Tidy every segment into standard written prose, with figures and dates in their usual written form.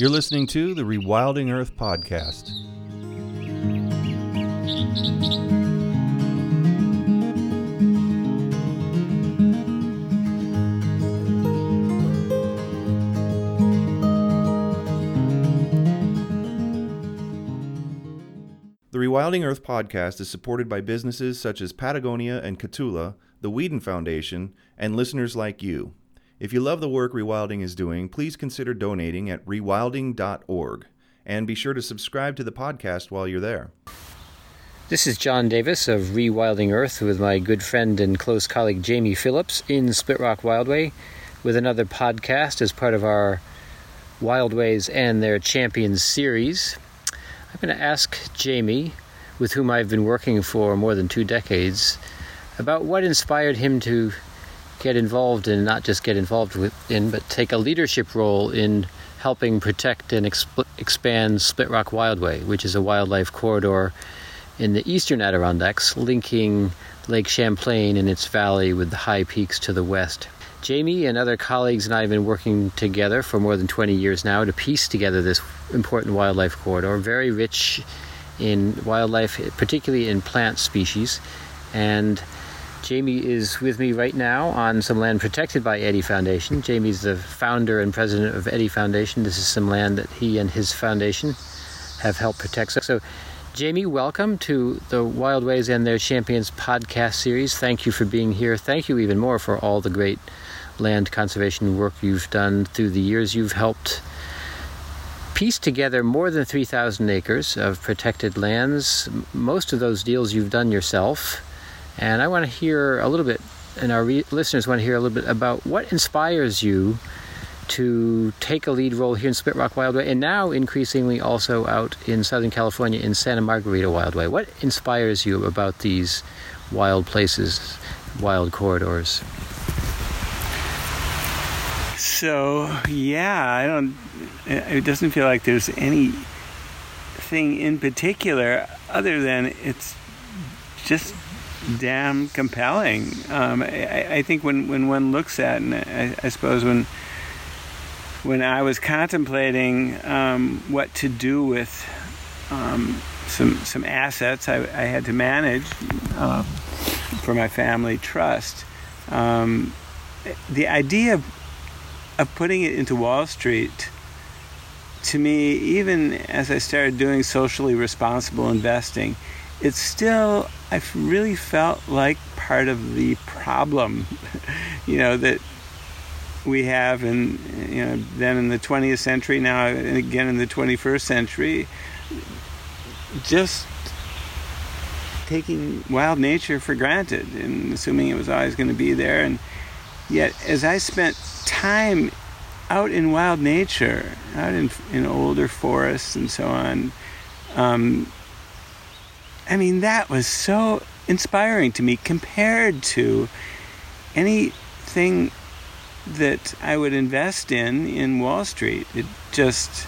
You're listening to the Rewilding Earth Podcast. The Rewilding Earth Podcast is supported by businesses such as Patagonia and Cotula, the Weeden Foundation, and listeners like you. If you love the work Rewilding is doing, please consider donating at rewilding.org. And be sure to subscribe to the podcast while you're there. This is John Davis of Rewilding Earth with my good friend and close colleague Jamie Phillips in Split Rock Wildway with another podcast as part of our Wildways and Their Champions series. I'm going to ask Jamie, with whom I've been working for more than 2 decades, about what inspired him to get involved in, not just get involved in, but take a leadership role in helping protect and expand Split Rock Wildway, which is a wildlife corridor in the eastern Adirondacks, linking Lake Champlain and its valley with the high peaks to the west. Jamie and other colleagues and I have been working together for more than 20 years now to piece together this important wildlife corridor, very rich in wildlife, particularly in plant species. And Jamie is with me right now on some land protected by Eddy Foundation. Jamie's the founder and president of Eddy Foundation. This is some land that he and his foundation have helped protect. So, Jamie, welcome to the Wildways and Their Champions podcast series. Thank you for being here. Thank you even more for all the great land conservation work you've done through the years. You've helped piece together more than 3,000 acres of protected lands. Most of those deals you've done yourself. And I want to hear a little bit, and our listeners want to hear a little bit about what inspires you to take a lead role here in Split Rock Wildway, and now increasingly also out in Southern California in Santa Margarita Wildway. What inspires you about these wild places, wild corridors? So, it doesn't feel like there's anything in particular other than it's just damn compelling. I think when one looks at, and I suppose when I was contemplating what to do with some assets I had to manage for my family trust, the idea of putting it into Wall Street, to me, even as I started doing socially responsible investing, it's still, I really felt like part of the problem, that we have in, then in the 20th century, now and again in the 21st century, just taking wild nature for granted and assuming it was always going to be there. And yet, as I spent time out in wild nature, out in older forests and so on, that was so inspiring to me compared to anything that I would invest in Wall Street. It just,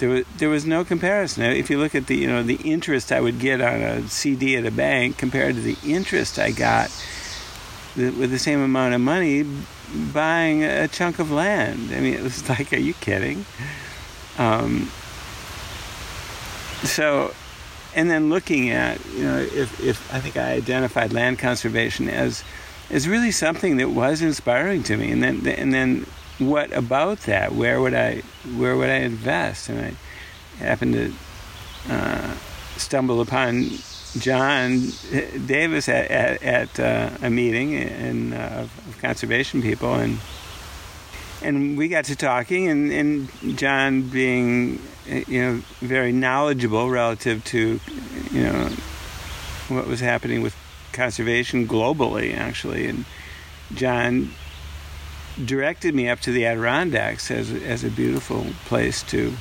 there was no comparison. If you look at the, the interest I would get on a CD at a bank compared to the interest I got with the same amount of money buying a chunk of land. It was like, are you kidding? And then looking at, if I think I identified land conservation as really something that was inspiring to me, and then what about that? Where would I invest? And I happened to stumble upon John Davis at a meeting of conservation people, and we got to talking, and John being, very knowledgeable relative to, what was happening with conservation globally, actually. And John directed me up to the Adirondacks as a beautiful place to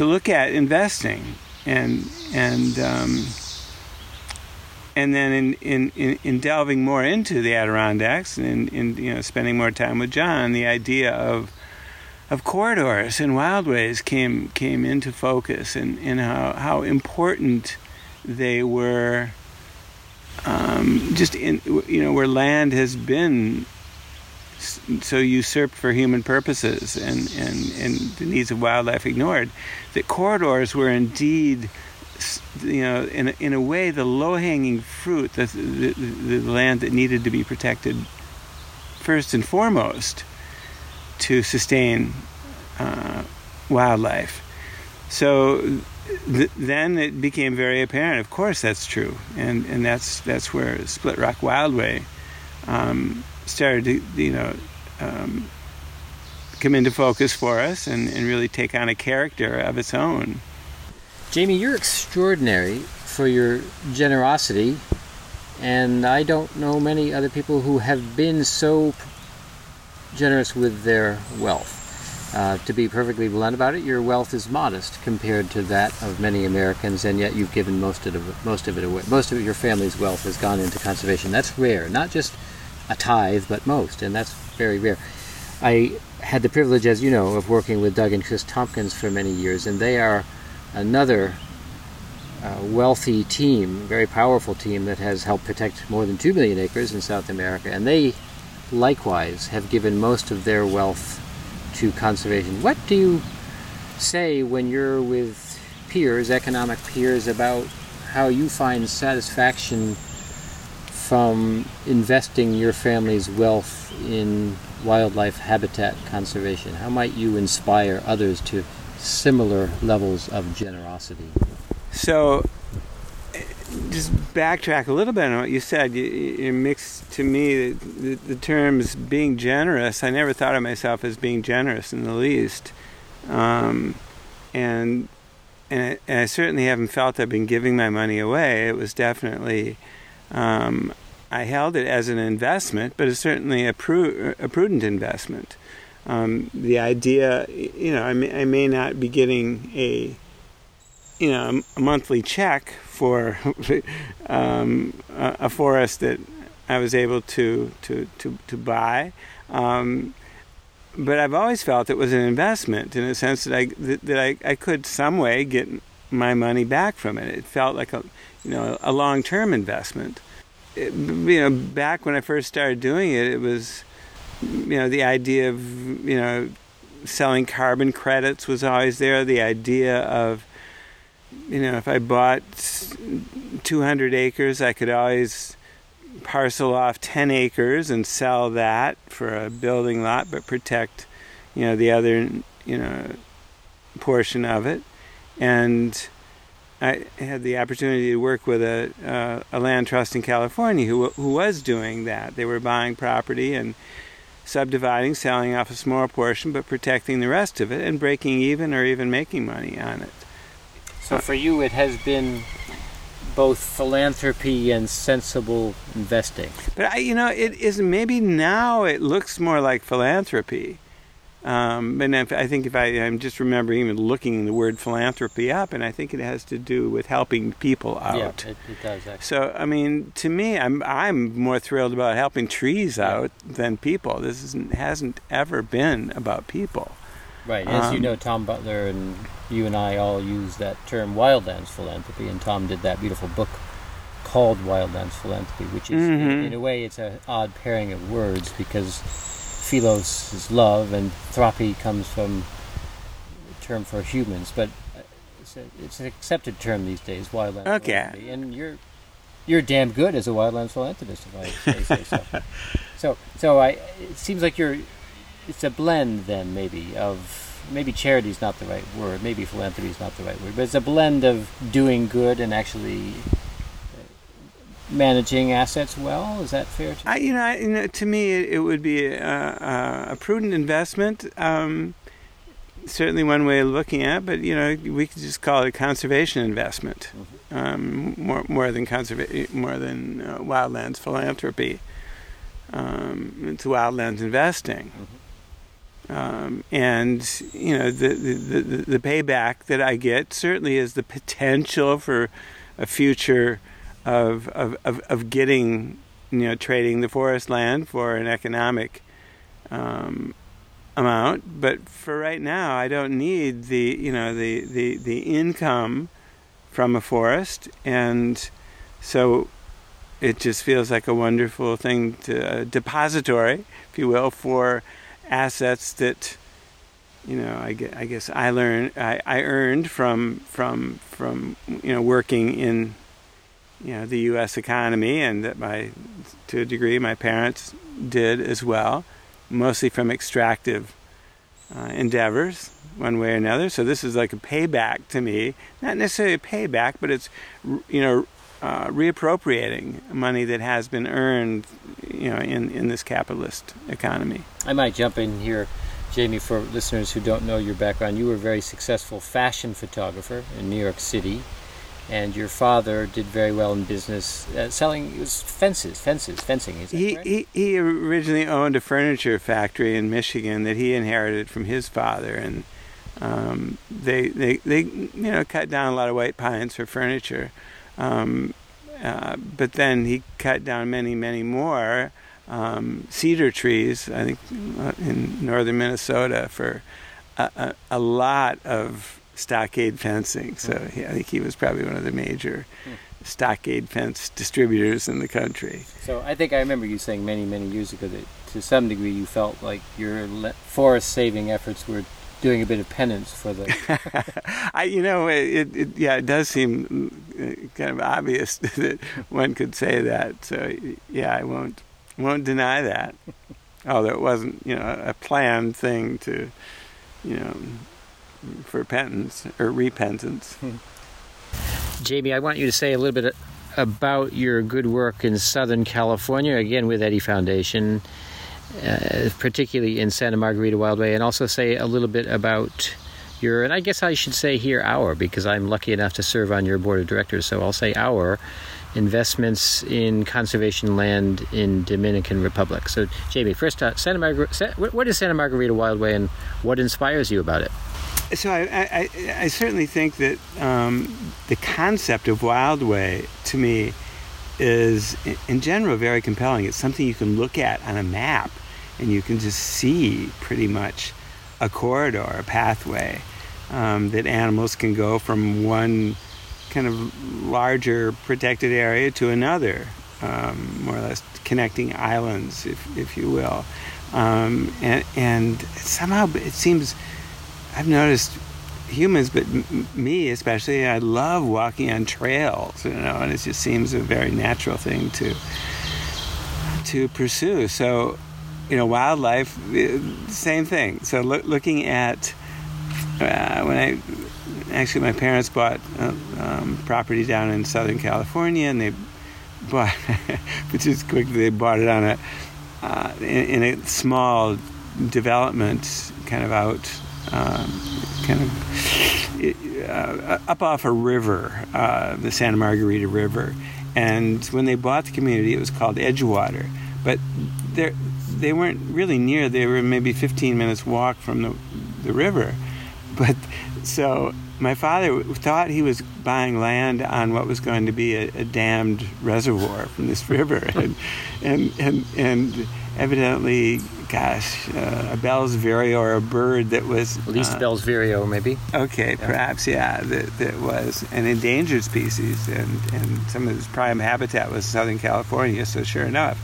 look at investing. And then in delving more into the Adirondacks and in spending more time with John, the idea of corridors and wildways came into focus, and how important they were, just in where land has been so usurped for human purposes and the needs of wildlife ignored, that corridors were indeed, you know, in a way, the low-hanging fruit, the land that needed to be protected first and foremost to sustain wildlife. So then it became very apparent, of course that's true, and that's where Split Rock Wildway started to come into focus for us and really take on a character of its own. Jamie, you're extraordinary for your generosity, and I don't know many other people who have been so generous with their wealth. To be perfectly blunt about it, your wealth is modest compared to that of many Americans, and yet you've given most of it away. Most of your family's wealth has gone into conservation. That's rare, not just a tithe, but most, and that's very rare. I had the privilege, as you know, of working with Doug and Chris Tompkins for many years, and they are another wealthy team, very powerful team that has helped protect more than 2 million acres in South America, and they likewise have given most of their wealth to conservation. What do you say when you're with peers, economic peers, about how you find satisfaction from investing your family's wealth in wildlife habitat conservation? How might you inspire others to similar levels of generosity? So, just backtrack a little bit on what you said. You mixed to me the terms being generous. I never thought of myself as being generous in the least, and I certainly haven't felt I've been giving my money away. It was definitely I held it as an investment, but it's certainly a prudent investment. The idea, I may not be getting a monthly check for a forest that I was able to buy, but I've always felt it was an investment in a sense that I could some way get my money back from it. It felt like a long-term investment. Back when I first started doing it, it was the idea of selling carbon credits was always there. The idea of if I bought 200 acres, I could always parcel off 10 acres and sell that for a building lot, but protect, the other, portion of it. And I had the opportunity to work with a land trust in California who was doing that. They were buying property and subdividing, selling off a small portion, but protecting the rest of it and breaking even or even making money on it. So for you, it has been both philanthropy and sensible investing. But it is, maybe now it looks more like philanthropy. And I think I'm just remembering even looking the word philanthropy up, and I think it has to do with helping people out. Yeah, it does. Actually. So to me, I'm more thrilled about helping trees out than people. This hasn't ever been about people. Right. As you know, Tom Butler and you and I all use that term wildlands philanthropy, and Tom did that beautiful book called Wildlands Philanthropy, which is, in a way, it's an odd pairing of words because philos is love and thropy comes from a term for humans, but it's an accepted term these days, wildlands philanthropy. And you're damn good as a wildlands philanthropist, if I say so. It seems like it's a blend then, maybe charity is not the right word, maybe philanthropy is not the right word, but it's a blend of doing good and actually managing assets well. Is that fair? To me, it would be a prudent investment, certainly one way of looking at it, but we could just call it a conservation investment, more than wildlands philanthropy. It's wildlands investing. And the payback that I get certainly is the potential for a future of getting, trading the forest land for an economic amount. But for right now, I don't need the income from a forest, and so it just feels like a wonderful thing to depository, if you will, for assets that, you know, I guess I earned from you know, working in, you know, the U.S. economy, and that to a degree my parents did as well, mostly from extractive endeavors one way or another. So this is like a payback to me, not necessarily a payback, but it's, you know, reappropriating money that has been earned, you know, in this capitalist economy. I might jump in here, Jamie, for listeners who don't know your background. You were a very successful fashion photographer in New York City, and your father did very well in business selling, it was fencing, is that correct? He originally owned a furniture factory in Michigan that he inherited from his father, and they you know, cut down a lot of white pines for furniture, but then he cut down many more cedar trees, I think, in northern Minnesota for a lot of stockade fencing. So yeah, I think he was probably one of the major stockade fence distributors in the country. So I think I remember you saying many years ago that to some degree you felt like your forest saving efforts were doing a bit of penance for the... it does seem kind of obvious that one could say that. So yeah, I won't deny that. Although it wasn't, you know, a planned thing to, you know, for penance or repentance. Jamie, I want you to say a little bit about your good work in Southern California, again with Eddy Foundation, particularly in Santa Margarita Wildway, and also say a little bit about your, and I guess I should say here, our, because I'm lucky enough to serve on your board of directors, so I'll say our investments in conservation land in Dominican Republic. So Jamie, first, what is Santa Margarita Wildway and what inspires you about it? So I certainly think that the concept of wildway, to me, is in general very compelling. It's something you can look at on a map, and you can just see pretty much a corridor, a pathway, that animals can go from one kind of larger protected area to another, more or less connecting islands, if you will. And somehow it seems... I've noticed humans, but me especially, I love walking on trails, you know, and it just seems a very natural thing to pursue. So, you know, wildlife, same thing. So looking at, my parents bought property down in Southern California, and they bought it on in a small development kind of out, up off a river, the Santa Margarita River. And when they bought the community, it was called Edgewater. But they weren't really near. They were maybe 15 minutes walk from the river. But so my father thought he was buying land on what was going to be a dammed reservoir from this river. And evidently... Gosh, a Bell's Vireo, or a bird that was... At least Bell's Vireo, maybe. Okay, yeah. Perhaps, yeah. That was an endangered species, and some of its prime habitat was Southern California, so sure enough.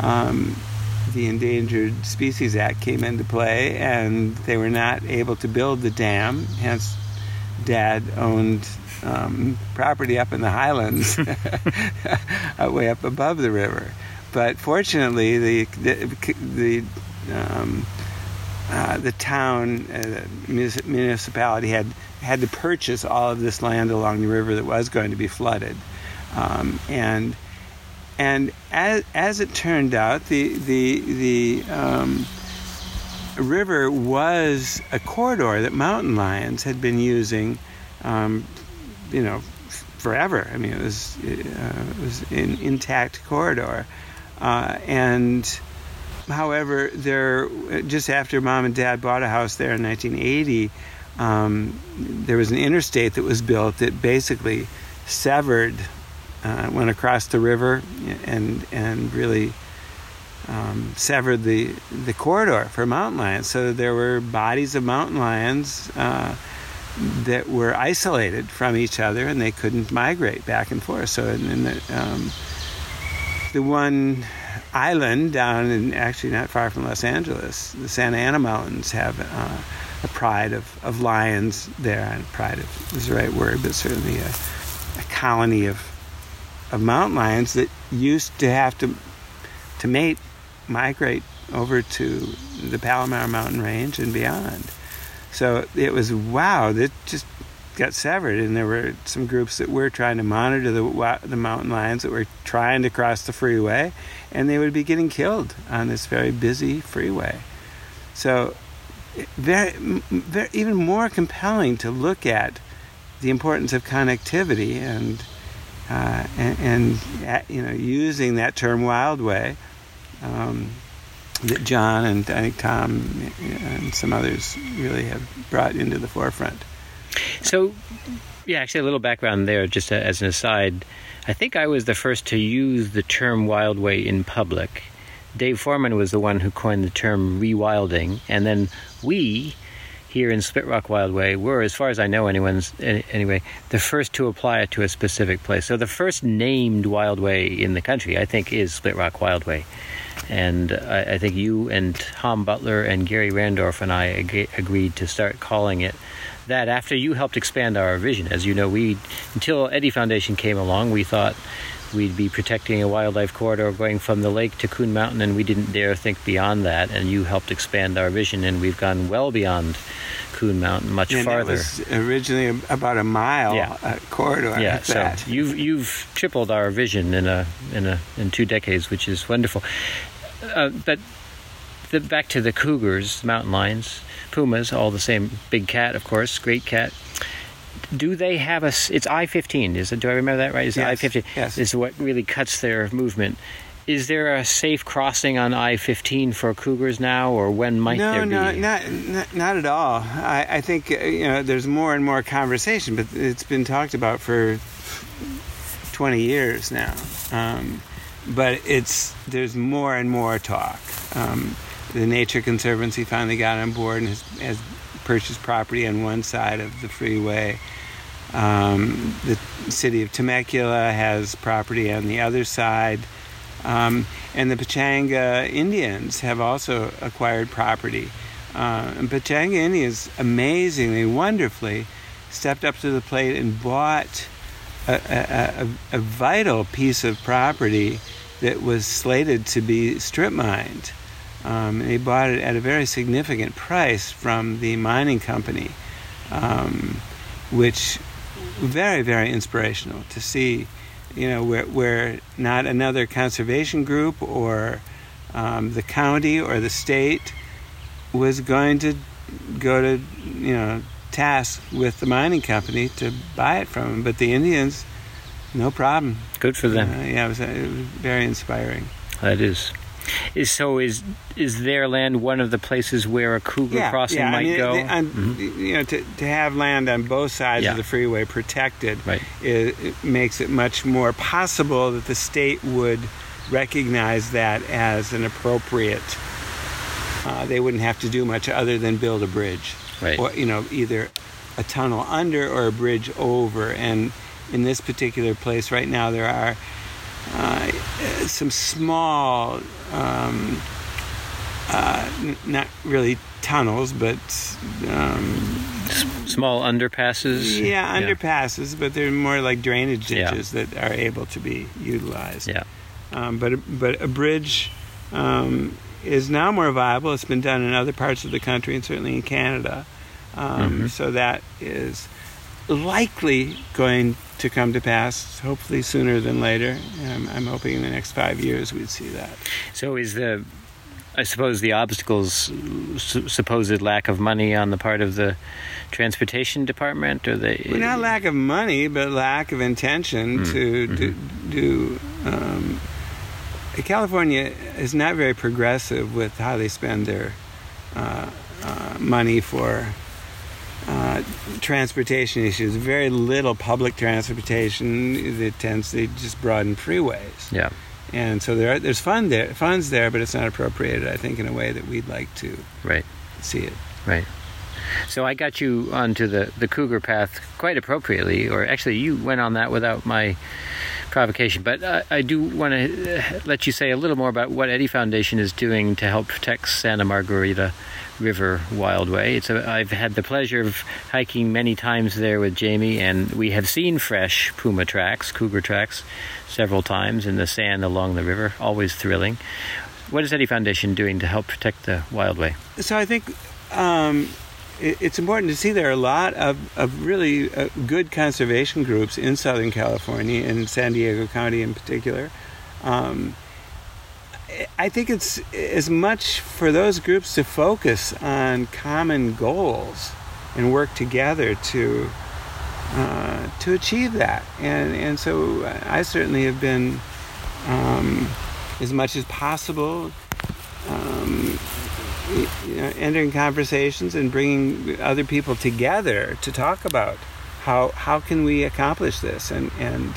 The Endangered Species Act came into play, and they were not able to build the dam, hence Dad owned property up in the highlands, way up above the river. But fortunately, the town, municipality had to purchase all of this land along the river that was going to be flooded, and as it turned out, the river was a corridor that mountain lions had been using, you know, forever. I mean, it was an intact corridor. And however, just after Mom and Dad bought a house there in 1980, there was an interstate that was built that basically severed, went across the river and really severed the corridor for mountain lions. So there were bodies of mountain lions that were isolated from each other, and they couldn't migrate back and forth. So in the the one island down in, actually not far from Los Angeles, the Santa Ana Mountains have a pride of lions there, and pride of, is the right word, but certainly a colony of mountain lions that used to have to mate, migrate over to the Palomar Mountain Range and beyond. So it was, wow, it just got severed, and there were some groups that were trying to monitor the mountain lions that were trying to cross the freeway, and they would be getting killed on this very busy freeway. So very even more compelling to look at the importance of connectivity and you know, using that term wildway that John and I think Tom and some others really have brought into the forefront. So, yeah, actually a little background there, just as an aside. I think I was the first to use the term wildway in public. Dave Foreman was the one who coined the term rewilding, and then we here in Split Rock Wildway were, as far as I know, anyway, the first to apply it to a specific place. So the first named wildway in the country, I think, is Split Rock Wildway. And I think you and Tom Butler and Gary Randorf and I agreed to start calling it that after you helped expand our vision. As you know, until Eddy Foundation came along, we thought we'd be protecting a wildlife corridor going from the lake to Coon Mountain, and we didn't dare think beyond that, and you helped expand our vision, and we've gone well beyond Coon Mountain, much farther. It was originally about a mile corridor. Yeah, so that. You've tripled our vision in 2 decades, which is wonderful. But back to the cougars, mountain lions, pumas, all the same, big cat, of course, great cat. Do they have it's I-15, is it? Do I remember that right? Is yes, I-15? Yes. Is what really cuts their movement. Is there a safe crossing on I-15 for cougars now, or when might there be? No, not at all. I think there's more and more conversation, but it's been talked about for 20 years now. But there's more and more talk. The Nature Conservancy finally got on board and has purchased property on one side of the freeway. The city of Temecula has property on the other side. And the Pechanga Indians have also acquired property. And Pechanga Indians amazingly, wonderfully stepped up to the plate and bought a vital piece of property that was slated to be strip mined. They bought it at a very significant price from the mining company, which very, very inspirational to see. Where not another conservation group or the county or the state was going to go to task with the mining company to buy it from them, but the Indians, no problem. Good for them. It was very inspiring. That is. Is their land one of the places where a cougar crossing might go? To have land on both sides of the freeway protected, right, it makes it much more possible that the state would recognize that as an appropriate. They wouldn't have to do much other than build a bridge, right? Or either a tunnel under or a bridge over. And in this particular place right now, there are some small, not really tunnels, but small underpasses. Yeah, underpasses, but they're more like drainage ditches that are able to be utilized. Yeah. But a bridge is now more viable. It's been done in other parts of the country and certainly in Canada. So that is likely going to come to pass, hopefully sooner than later. I'm hoping in the next 5 years we'd see that. So is the obstacles, supposed lack of money on the part of the transportation department? Not lack of money, but lack of intention to do. California is not very progressive with how they spend their money for transportation issues. Very little public transportation. That tends to just broaden freeways. Yeah, and so there's funds there, but it's not appropriated, I think, in a way that we'd like to see it. Right. So I got you onto the cougar path quite appropriately, or actually you went on that without my provocation. But I do want to let you say a little more about what Eddy Foundation is doing to help protect Santa Margarita River Wildway. I've had the pleasure of hiking many times there with Jamie, and we have seen fresh puma tracks, cougar tracks, several times in the sand along the river. Always thrilling. What is Eddy Foundation doing to help protect the wildway? So I think it's important to see there are a lot of really good conservation groups in Southern California, in San Diego County in particular. I think it's as much for those groups to focus on common goals and work together to achieve that. And so I certainly have been, as much as possible, entering conversations and bringing other people together to talk about how can we accomplish this. And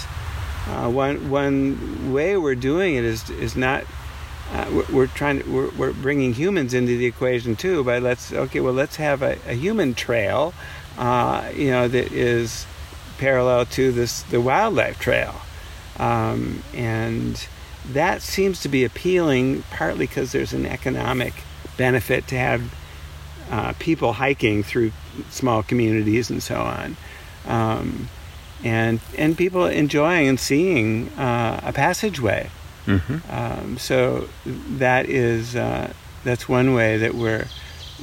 one way we're doing it is not. We're bringing humans into the equation too. But let's have a human trail, that is parallel to the wildlife trail, and that seems to be appealing. Partly because there's an economic benefit to have people hiking through small communities and so on, and people enjoying and seeing a passageway. Mm-hmm. So that is that's one way that we're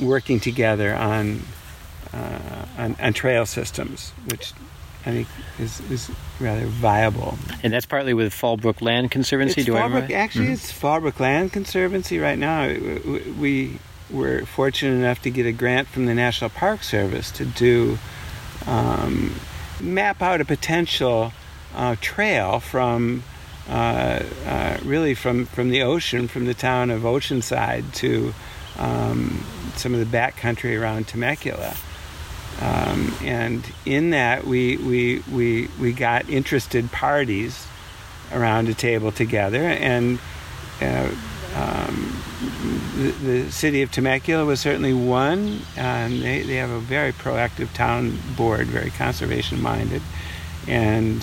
working together on trail systems, which I think is rather viable. And that's partly with Fallbrook Land Conservancy. It's Fallbrook Land Conservancy right now. We were fortunate enough to get a grant from the National Park Service to do map out a potential trail from. Really from the ocean, from the town of Oceanside to some of the backcountry around Temecula, and in that we got interested parties around a table together, and the city of Temecula was certainly one. They have a very proactive town board, very conservation minded, and.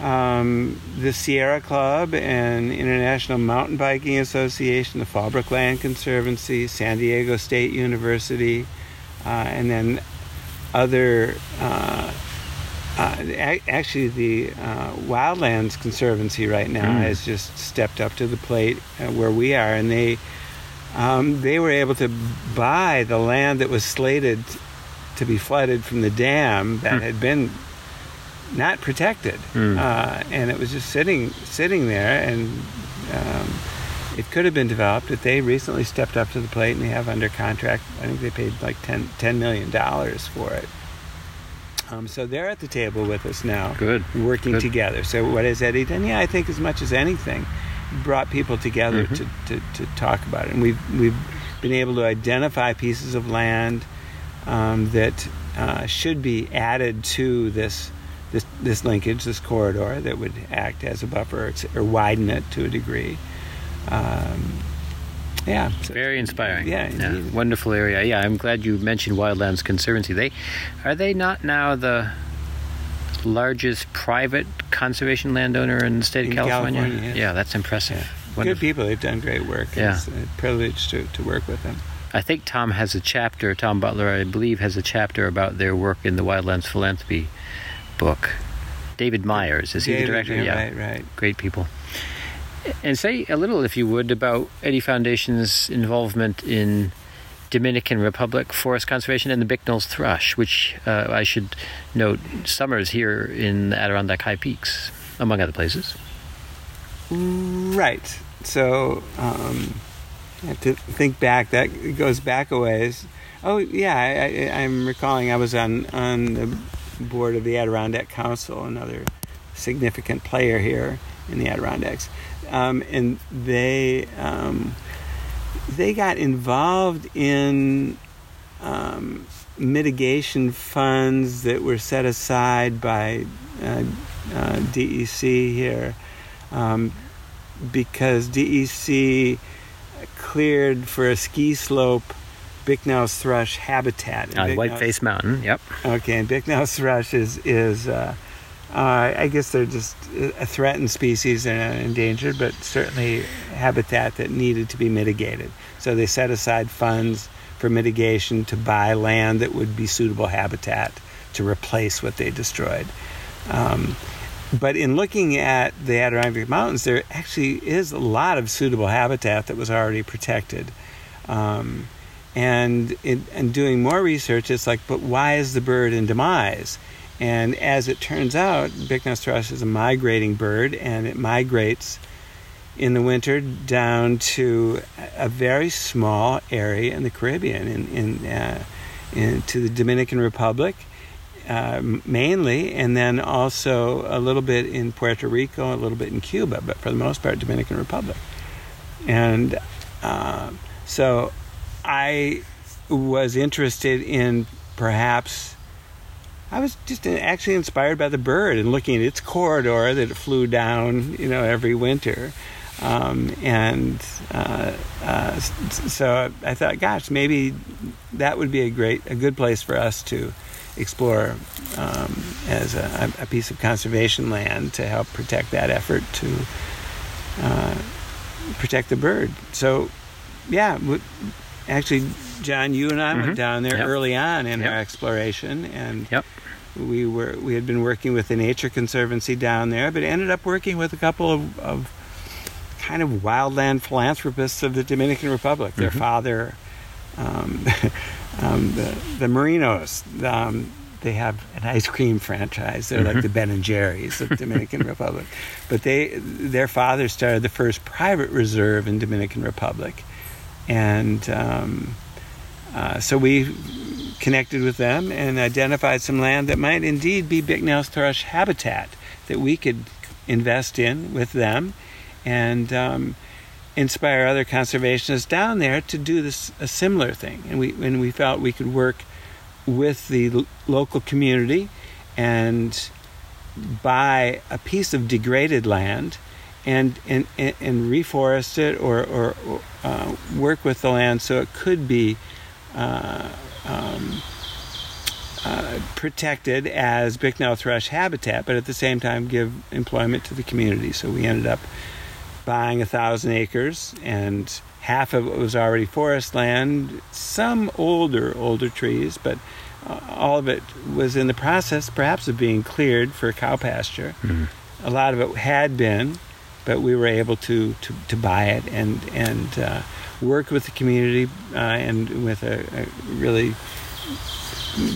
The Sierra Club and International Mountain Biking Association, the Fallbrook Land Conservancy, San Diego State University, and then other, actually the Wildlands Conservancy right now has just stepped up to the plate where we are, and they were able to buy the land that was slated to be flooded from the dam that had been not protected, and it was just sitting there, and it could have been developed. But they recently stepped up to the plate, and they have under contract. I think they paid like $10 million for it. So they're at the table with us now, working together. So what has Eddy done? Yeah, I think as much as anything, brought people together to talk about it, and we've been able to identify pieces of land that should be added to this. This linkage, this corridor that would act as a buffer or widen it to a degree. Yeah. Very inspiring. Yeah. Wonderful area. Yeah, I'm glad you mentioned Wildlands Conservancy. Are they not now the largest private conservation landowner in the state of California? Yes. Yeah, that's impressive. Yeah. Good people. They've done great work. Yeah. It's a privilege to work with them. I think Tom Butler, I believe, has a chapter about their work in the Wildlands Philanthropy book. David Myers, is he the director? Yeah, right. Great people. And say a little, if you would, about Eddy Foundation's involvement in Dominican Republic forest conservation and the Bicknell's thrush, which I should note summers here in the Adirondack High Peaks, among other places. Right. So I have to think back. That goes back a ways. Oh, yeah, I'm recalling I was on the board of the Adirondack Council, another significant player here in the Adirondacks, and they got involved in mitigation funds that were set aside by DEC here, because DEC cleared for a ski slope Bicknell's thrush habitat. Whiteface Mountain, yep. Okay, and Bicknell's thrush is I guess they're just a threatened species. They're not endangered, but certainly habitat that needed to be mitigated. So they set aside funds for mitigation to buy land that would be suitable habitat to replace what they destroyed. But in looking at the Adirondack Mountains, there actually is a lot of suitable habitat that was already protected. And doing more research, it's like, but why is the bird in demise? And as it turns out, Bicknell's thrush is a migrating bird, and it migrates in the winter down to a very small area in the Caribbean, to the Dominican Republic mainly, and then also a little bit in Puerto Rico, a little bit in Cuba, but for the most part, Dominican Republic. And so I was interested in perhaps... I was just actually inspired by the bird and looking at its corridor that it flew down, every winter. So I thought, gosh, maybe that would be a good place for us to explore as a piece of conservation land to help protect that effort to protect the bird. So, yeah, actually... John, you and I went down there early on in our exploration, and we had been working with the Nature Conservancy down there, but ended up working with a couple of kind of wildland philanthropists of the Dominican Republic. Their father, the Marinos, they have an ice cream franchise. They're like the Ben and Jerry's of the Dominican Republic. But their father started the first private reserve in Dominican Republic, and... so we connected with them and identified some land that might indeed be Bicknell's thrush habitat that we could invest in with them and inspire other conservationists down there to do a similar thing. And we felt we could work with the local community and buy a piece of degraded land and reforest it or work with the land so it could be protected as Bicknell thrush habitat, but at the same time give employment to the community. So we ended up buying 1,000 acres, and half of it was already forest land, some older trees, but all of it was in the process perhaps of being cleared for cow pasture. A lot of it had been, but we were able to buy it and work with the community and with a really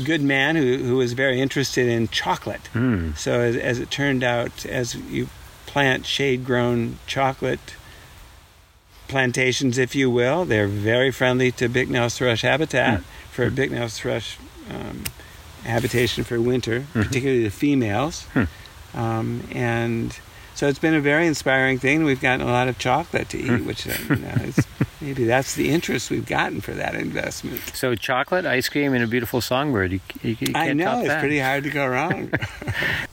good man who was very interested in chocolate. So as it turned out, as you plant shade-grown chocolate plantations, if you will, they're very friendly to Bicknell's thrush habitat for Bicknell's thrush habitation for winter, particularly the females. And so it's been a very inspiring thing. We've gotten a lot of chocolate to eat, which is... Maybe that's the interest we've gotten for that investment. So chocolate, ice cream, and a beautiful songbird. You can't top that. I know, it's pretty hard to go wrong.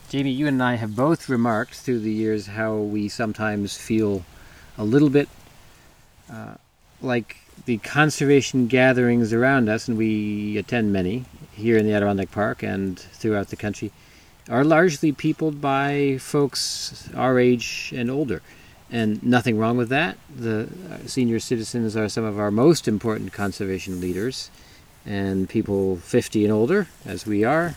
Jamie, you and I have both remarked through the years how we sometimes feel a little bit like the conservation gatherings around us, and we attend many here in the Adirondack Park and throughout the country, are largely peopled by folks our age and older. And nothing wrong with that. The senior citizens are some of our most important conservation leaders, and people 50 and older, as we are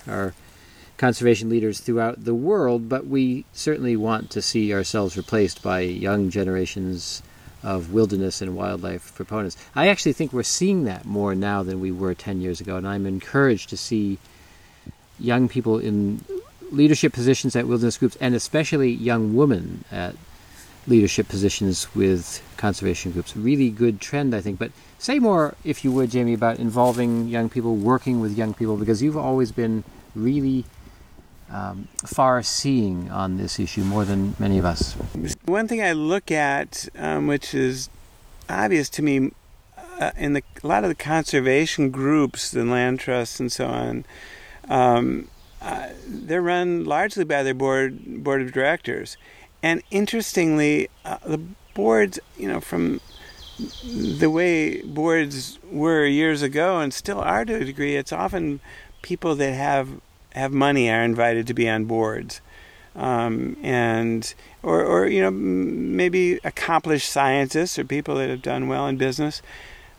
conservation leaders throughout the world, but we certainly want to see ourselves replaced by young generations of wilderness and wildlife proponents. I actually think we're seeing that more now than we were 10 years ago, and I'm encouraged to see young people in leadership positions at wilderness groups, and especially young women at leadership positions with conservation groups. Really good trend, I think. But say more, if you would, Jamie, about involving young people, working with young people, because you've always been really far-seeing on this issue, more than many of us. One thing I look at, which is obvious to me, in a lot of the conservation groups, the land trusts and so on, they're run largely by their board of directors. And interestingly, the boards, from the way boards were years ago and still are to a degree, it's often people that have money are invited to be on boards. And maybe accomplished scientists or people that have done well in business.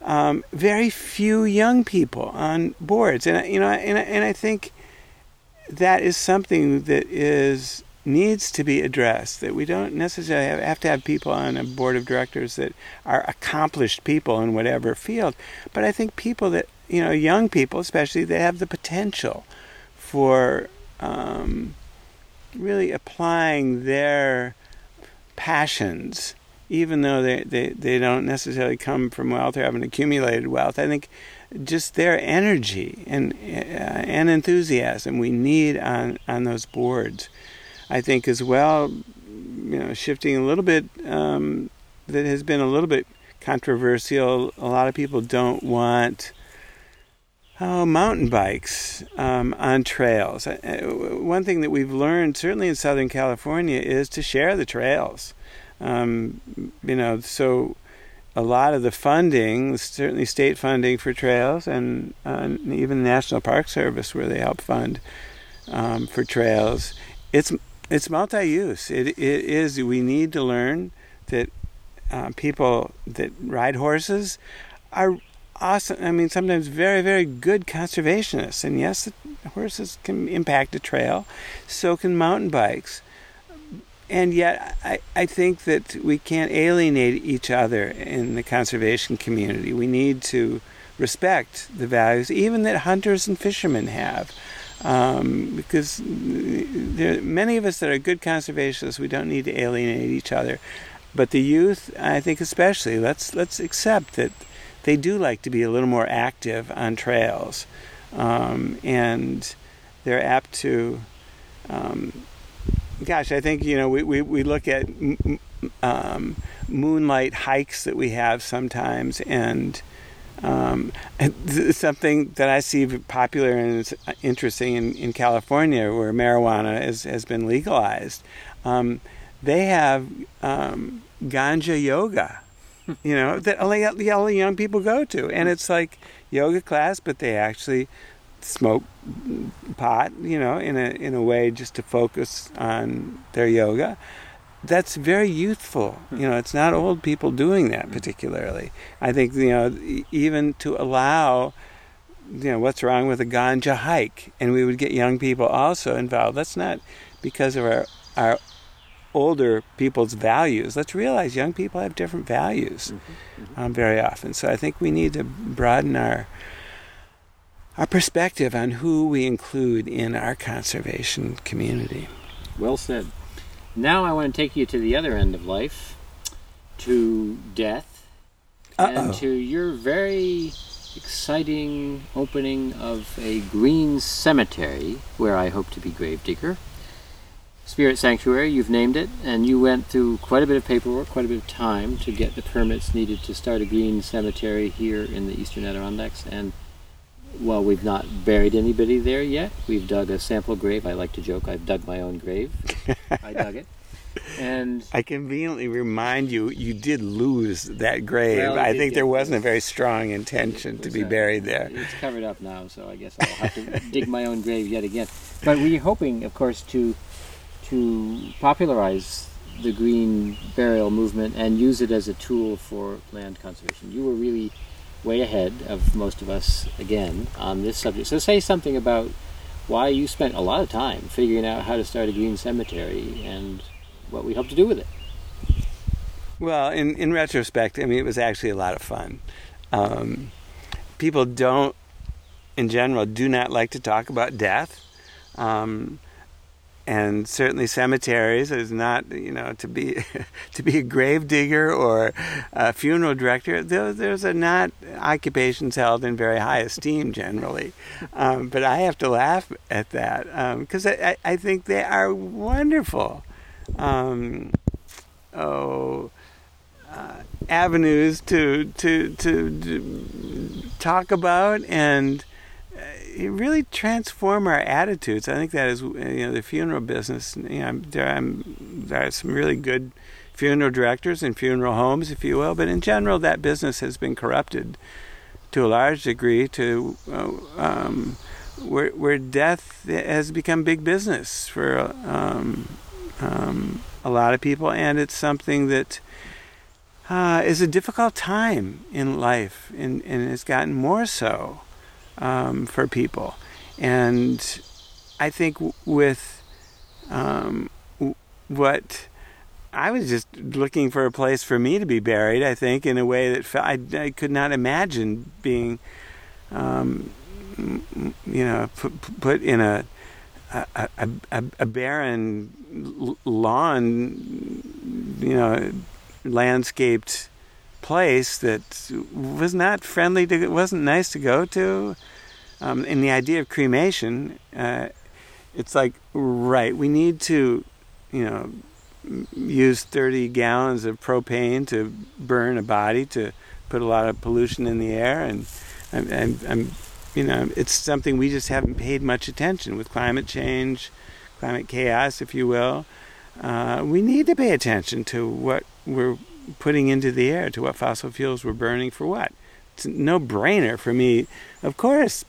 Very few young people on boards, and I think that is something that needs to be addressed. That we don't necessarily have to have people on a board of directors that are accomplished people in whatever field, but I think people that young people especially, they have the potential for really applying their passions, even though they don't necessarily come from wealth or haven't accumulated wealth. I think just their energy and enthusiasm we need on those boards. I think as well, shifting a little bit, that has been a little bit controversial. A lot of people don't want mountain bikes on trails. One thing that we've learned, certainly in Southern California, is to share the trails. So a lot of the funding, certainly state funding for trails, and even the National Park Service, where they help fund for trails, it's multi-use. It is. We need to learn that people that ride horses are awesome. I mean, sometimes very, very good conservationists. And yes, horses can impact a trail. So can mountain bikes. And yet, I think that we can't alienate each other in the conservation community. We need to respect the values, even that hunters and fishermen have. Because there are many of us that are good conservationists. We don't need to alienate each other. But the youth, I think especially, let's accept that they do like to be a little more active on trails. And they're apt to... I think, we look at moonlight hikes that we have sometimes, and something that I see popular and interesting in California, where marijuana has been legalized. They have ganja yoga, that all the young people go to. And it's like yoga class, but they actually smoke pot, in a way just to focus on their yoga. That's very youthful. It's not old people doing that particularly. I think, even to allow, what's wrong with a ganja hike? And we would get young people also involved. That's not because of our older people's values. Let's realize young people have different values very often. So I think we need to broaden our perspective on who we include in our conservation community. Well said. Now I want to take you to the other end of life, to death, and to your very exciting opening of a green cemetery, where I hope to be gravedigger. Spirit Sanctuary, you've named it, and you went through quite a bit of paperwork, quite a bit of time to get the permits needed to start a green cemetery here in the Eastern Adirondacks. And while we've not buried anybody there yet, we've dug a sample grave. I like to joke, I've dug my own grave. I dug it. And I conveniently remind you did lose that grave. Well, I think there wasn't a very strong intention to be buried there. It's covered up now, so I guess I'll have to dig my own grave yet again. But we're hoping, of course, to popularize the green burial movement and use it as a tool for land conservation. You were really way ahead of most of us again on this subject. So say something about why you spent a lot of time figuring out how to start a green cemetery and what we hope to do with it. Well, in retrospect, I mean, it was actually a lot of fun. People do not like to talk about death. And certainly cemeteries is not, to be a grave digger or a funeral director. Those are not occupations held in very high esteem generally. But I have to laugh at that because I think they are wonderful avenues to talk about and really transform our attitudes. I think that is, the funeral business. There are some really good funeral directors and funeral homes, if you will. But in general, that business has been corrupted to a large degree to where death has become big business for a lot of people. And it's something that is a difficult time in life, and it's gotten more so for people. And I think with what I was just looking for a place for me to be buried, I think, in a way that I could not imagine being, put in a barren lawn, landscaped place that was not friendly to, wasn't nice to go to. And the idea of cremation, it's like, right, we need to, use 30 gallons of propane to burn a body to put a lot of pollution in the air, and I'm it's something we just haven't paid much attention with climate change, climate chaos, if you will. We need to pay attention to what we're putting into the air, to what fossil fuels we're burning for what. It's a no-brainer for me. Of course,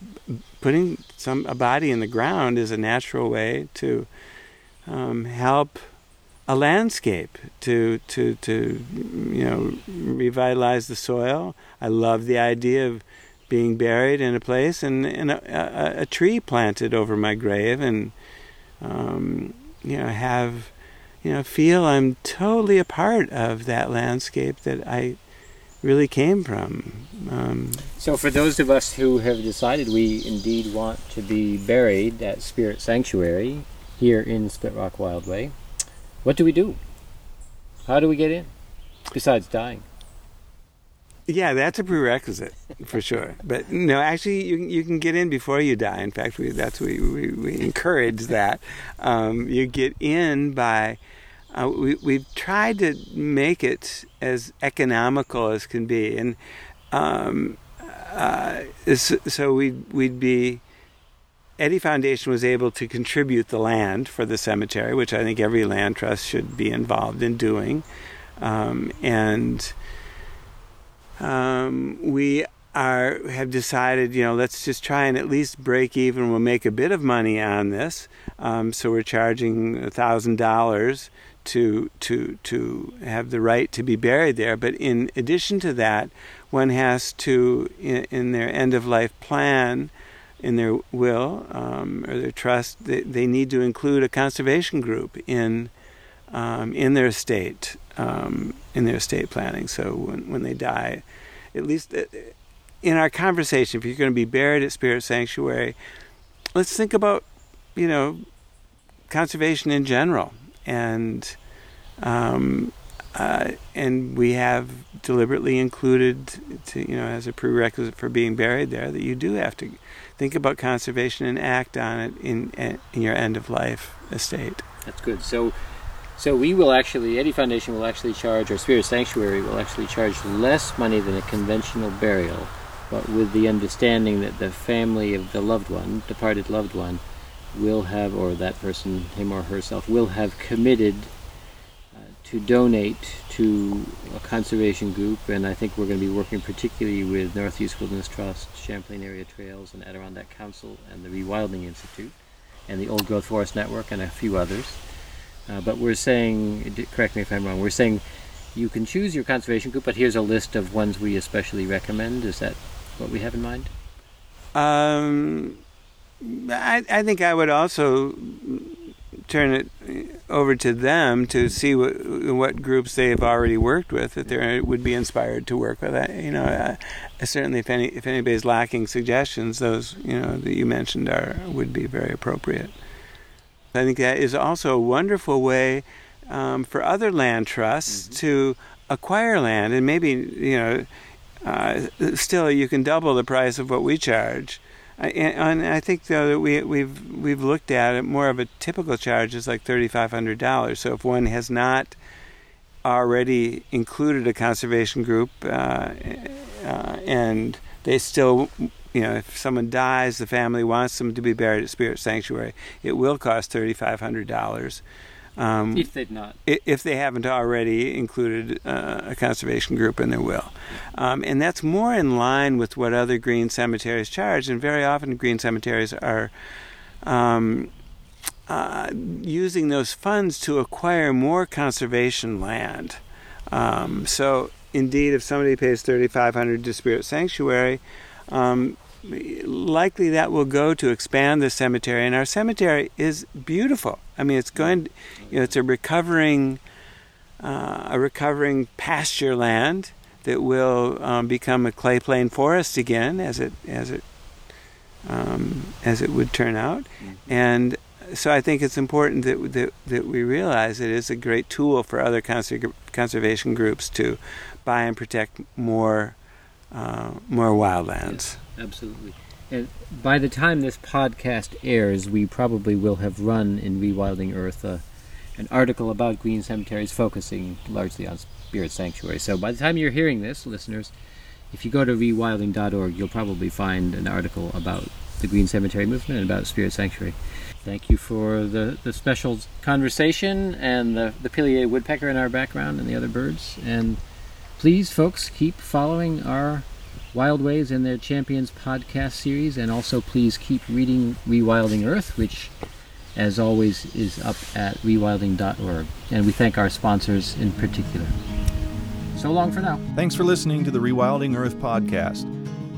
putting a body in the ground is a natural way to help a landscape, to revitalize the soil. I love the idea of being buried in a place and a tree planted over my grave, and feel I'm totally a part of that landscape that I really came from. So for those of us who have decided we indeed want to be buried at Spirit Sanctuary here in Split Rock Wildway, what do we do? How do we get in? Besides dying. Yeah, that's a prerequisite for sure. But no, actually, you can get in before you die. In fact, we encourage that. You get in by we've tried to make it as economical as can be, and so we'd be. Eddy Foundation was able to contribute the land for the cemetery, which I think every land trust should be involved in doing. We have decided, let's just try and at least break even. We'll make a bit of money on this. So we're charging $1,000 to have the right to be buried there. But in addition to that, one has to, in their end-of-life plan, in their will or their trust, they need to include a conservation group in their estate planning. So when they die, at least in our conversation, if you're going to be buried at Spirit Sanctuary, let's think about conservation in general. And and we have deliberately included, as a prerequisite for being buried there, that you do have to think about conservation and act on it in your end-of-life estate. That's good. So we will actually, Eddy Foundation will actually charge, or Spirit Sanctuary will actually charge less money than a conventional burial, but with the understanding that the family of the loved one, departed loved one, will have, or that person, him or herself, will have committed to donate to a conservation group. And I think we're going to be working particularly with Northeast Wilderness Trust, Champlain Area Trails, and Adirondack Council, and the Rewilding Institute, and the Old Growth Forest Network, and a few others. But we're saying, correct me if I'm wrong, we're saying you can choose your conservation group, but here's a list of ones we especially recommend. Is that what we have in mind? I think I would also turn it over to them to see what groups they've already worked with that they would be inspired to work with. Certainly, if anybody's lacking suggestions, those that you mentioned would be very appropriate. I think that is also a wonderful way for other land trusts to acquire land, and maybe still you can double the price of what we charge. And I think, though, that we've looked at it, more of a typical charge is like $3,500. So if one has not already included a conservation group, and they still, if someone dies, the family wants them to be buried at Spirit Sanctuary, it will cost $3,500 If they've not. If they haven't already included a conservation group in their will. And that's more in line with what other green cemeteries charge, and very often green cemeteries are using those funds to acquire more conservation land. So, indeed, if somebody pays $3,500 to Spirit Sanctuary, likely that will go to expand the cemetery. And our cemetery is beautiful. I mean, it's going, you know, it's a recovering pasture land that will become a clay plain forest again, as it would turn out. And so I think it's important that we realize it is a great tool for other conservation groups to buy and protect more wildlands. Yes, absolutely. And by the time this podcast airs, we probably will have run in Rewilding Earth an article about green cemeteries focusing largely on Spirit Sanctuary. So by the time you're hearing this, listeners, if you go to rewilding.org, you'll probably find an article about the green cemetery movement and about Spirit Sanctuary. Thank you for the special conversation and the pileated woodpecker in our background and the other birds. And please, folks, keep following our Wild Ways and their Champions podcast series. And also, please keep reading Rewilding Earth, which, as always, is up at rewilding.org. And we thank our sponsors in particular. So long for now. Thanks for listening to the Rewilding Earth podcast.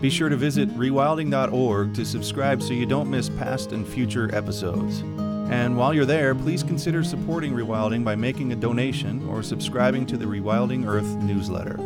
Be sure to visit rewilding.org to subscribe so you don't miss past and future episodes. And while you're there, please consider supporting Rewilding by making a donation or subscribing to the Rewilding Earth newsletter.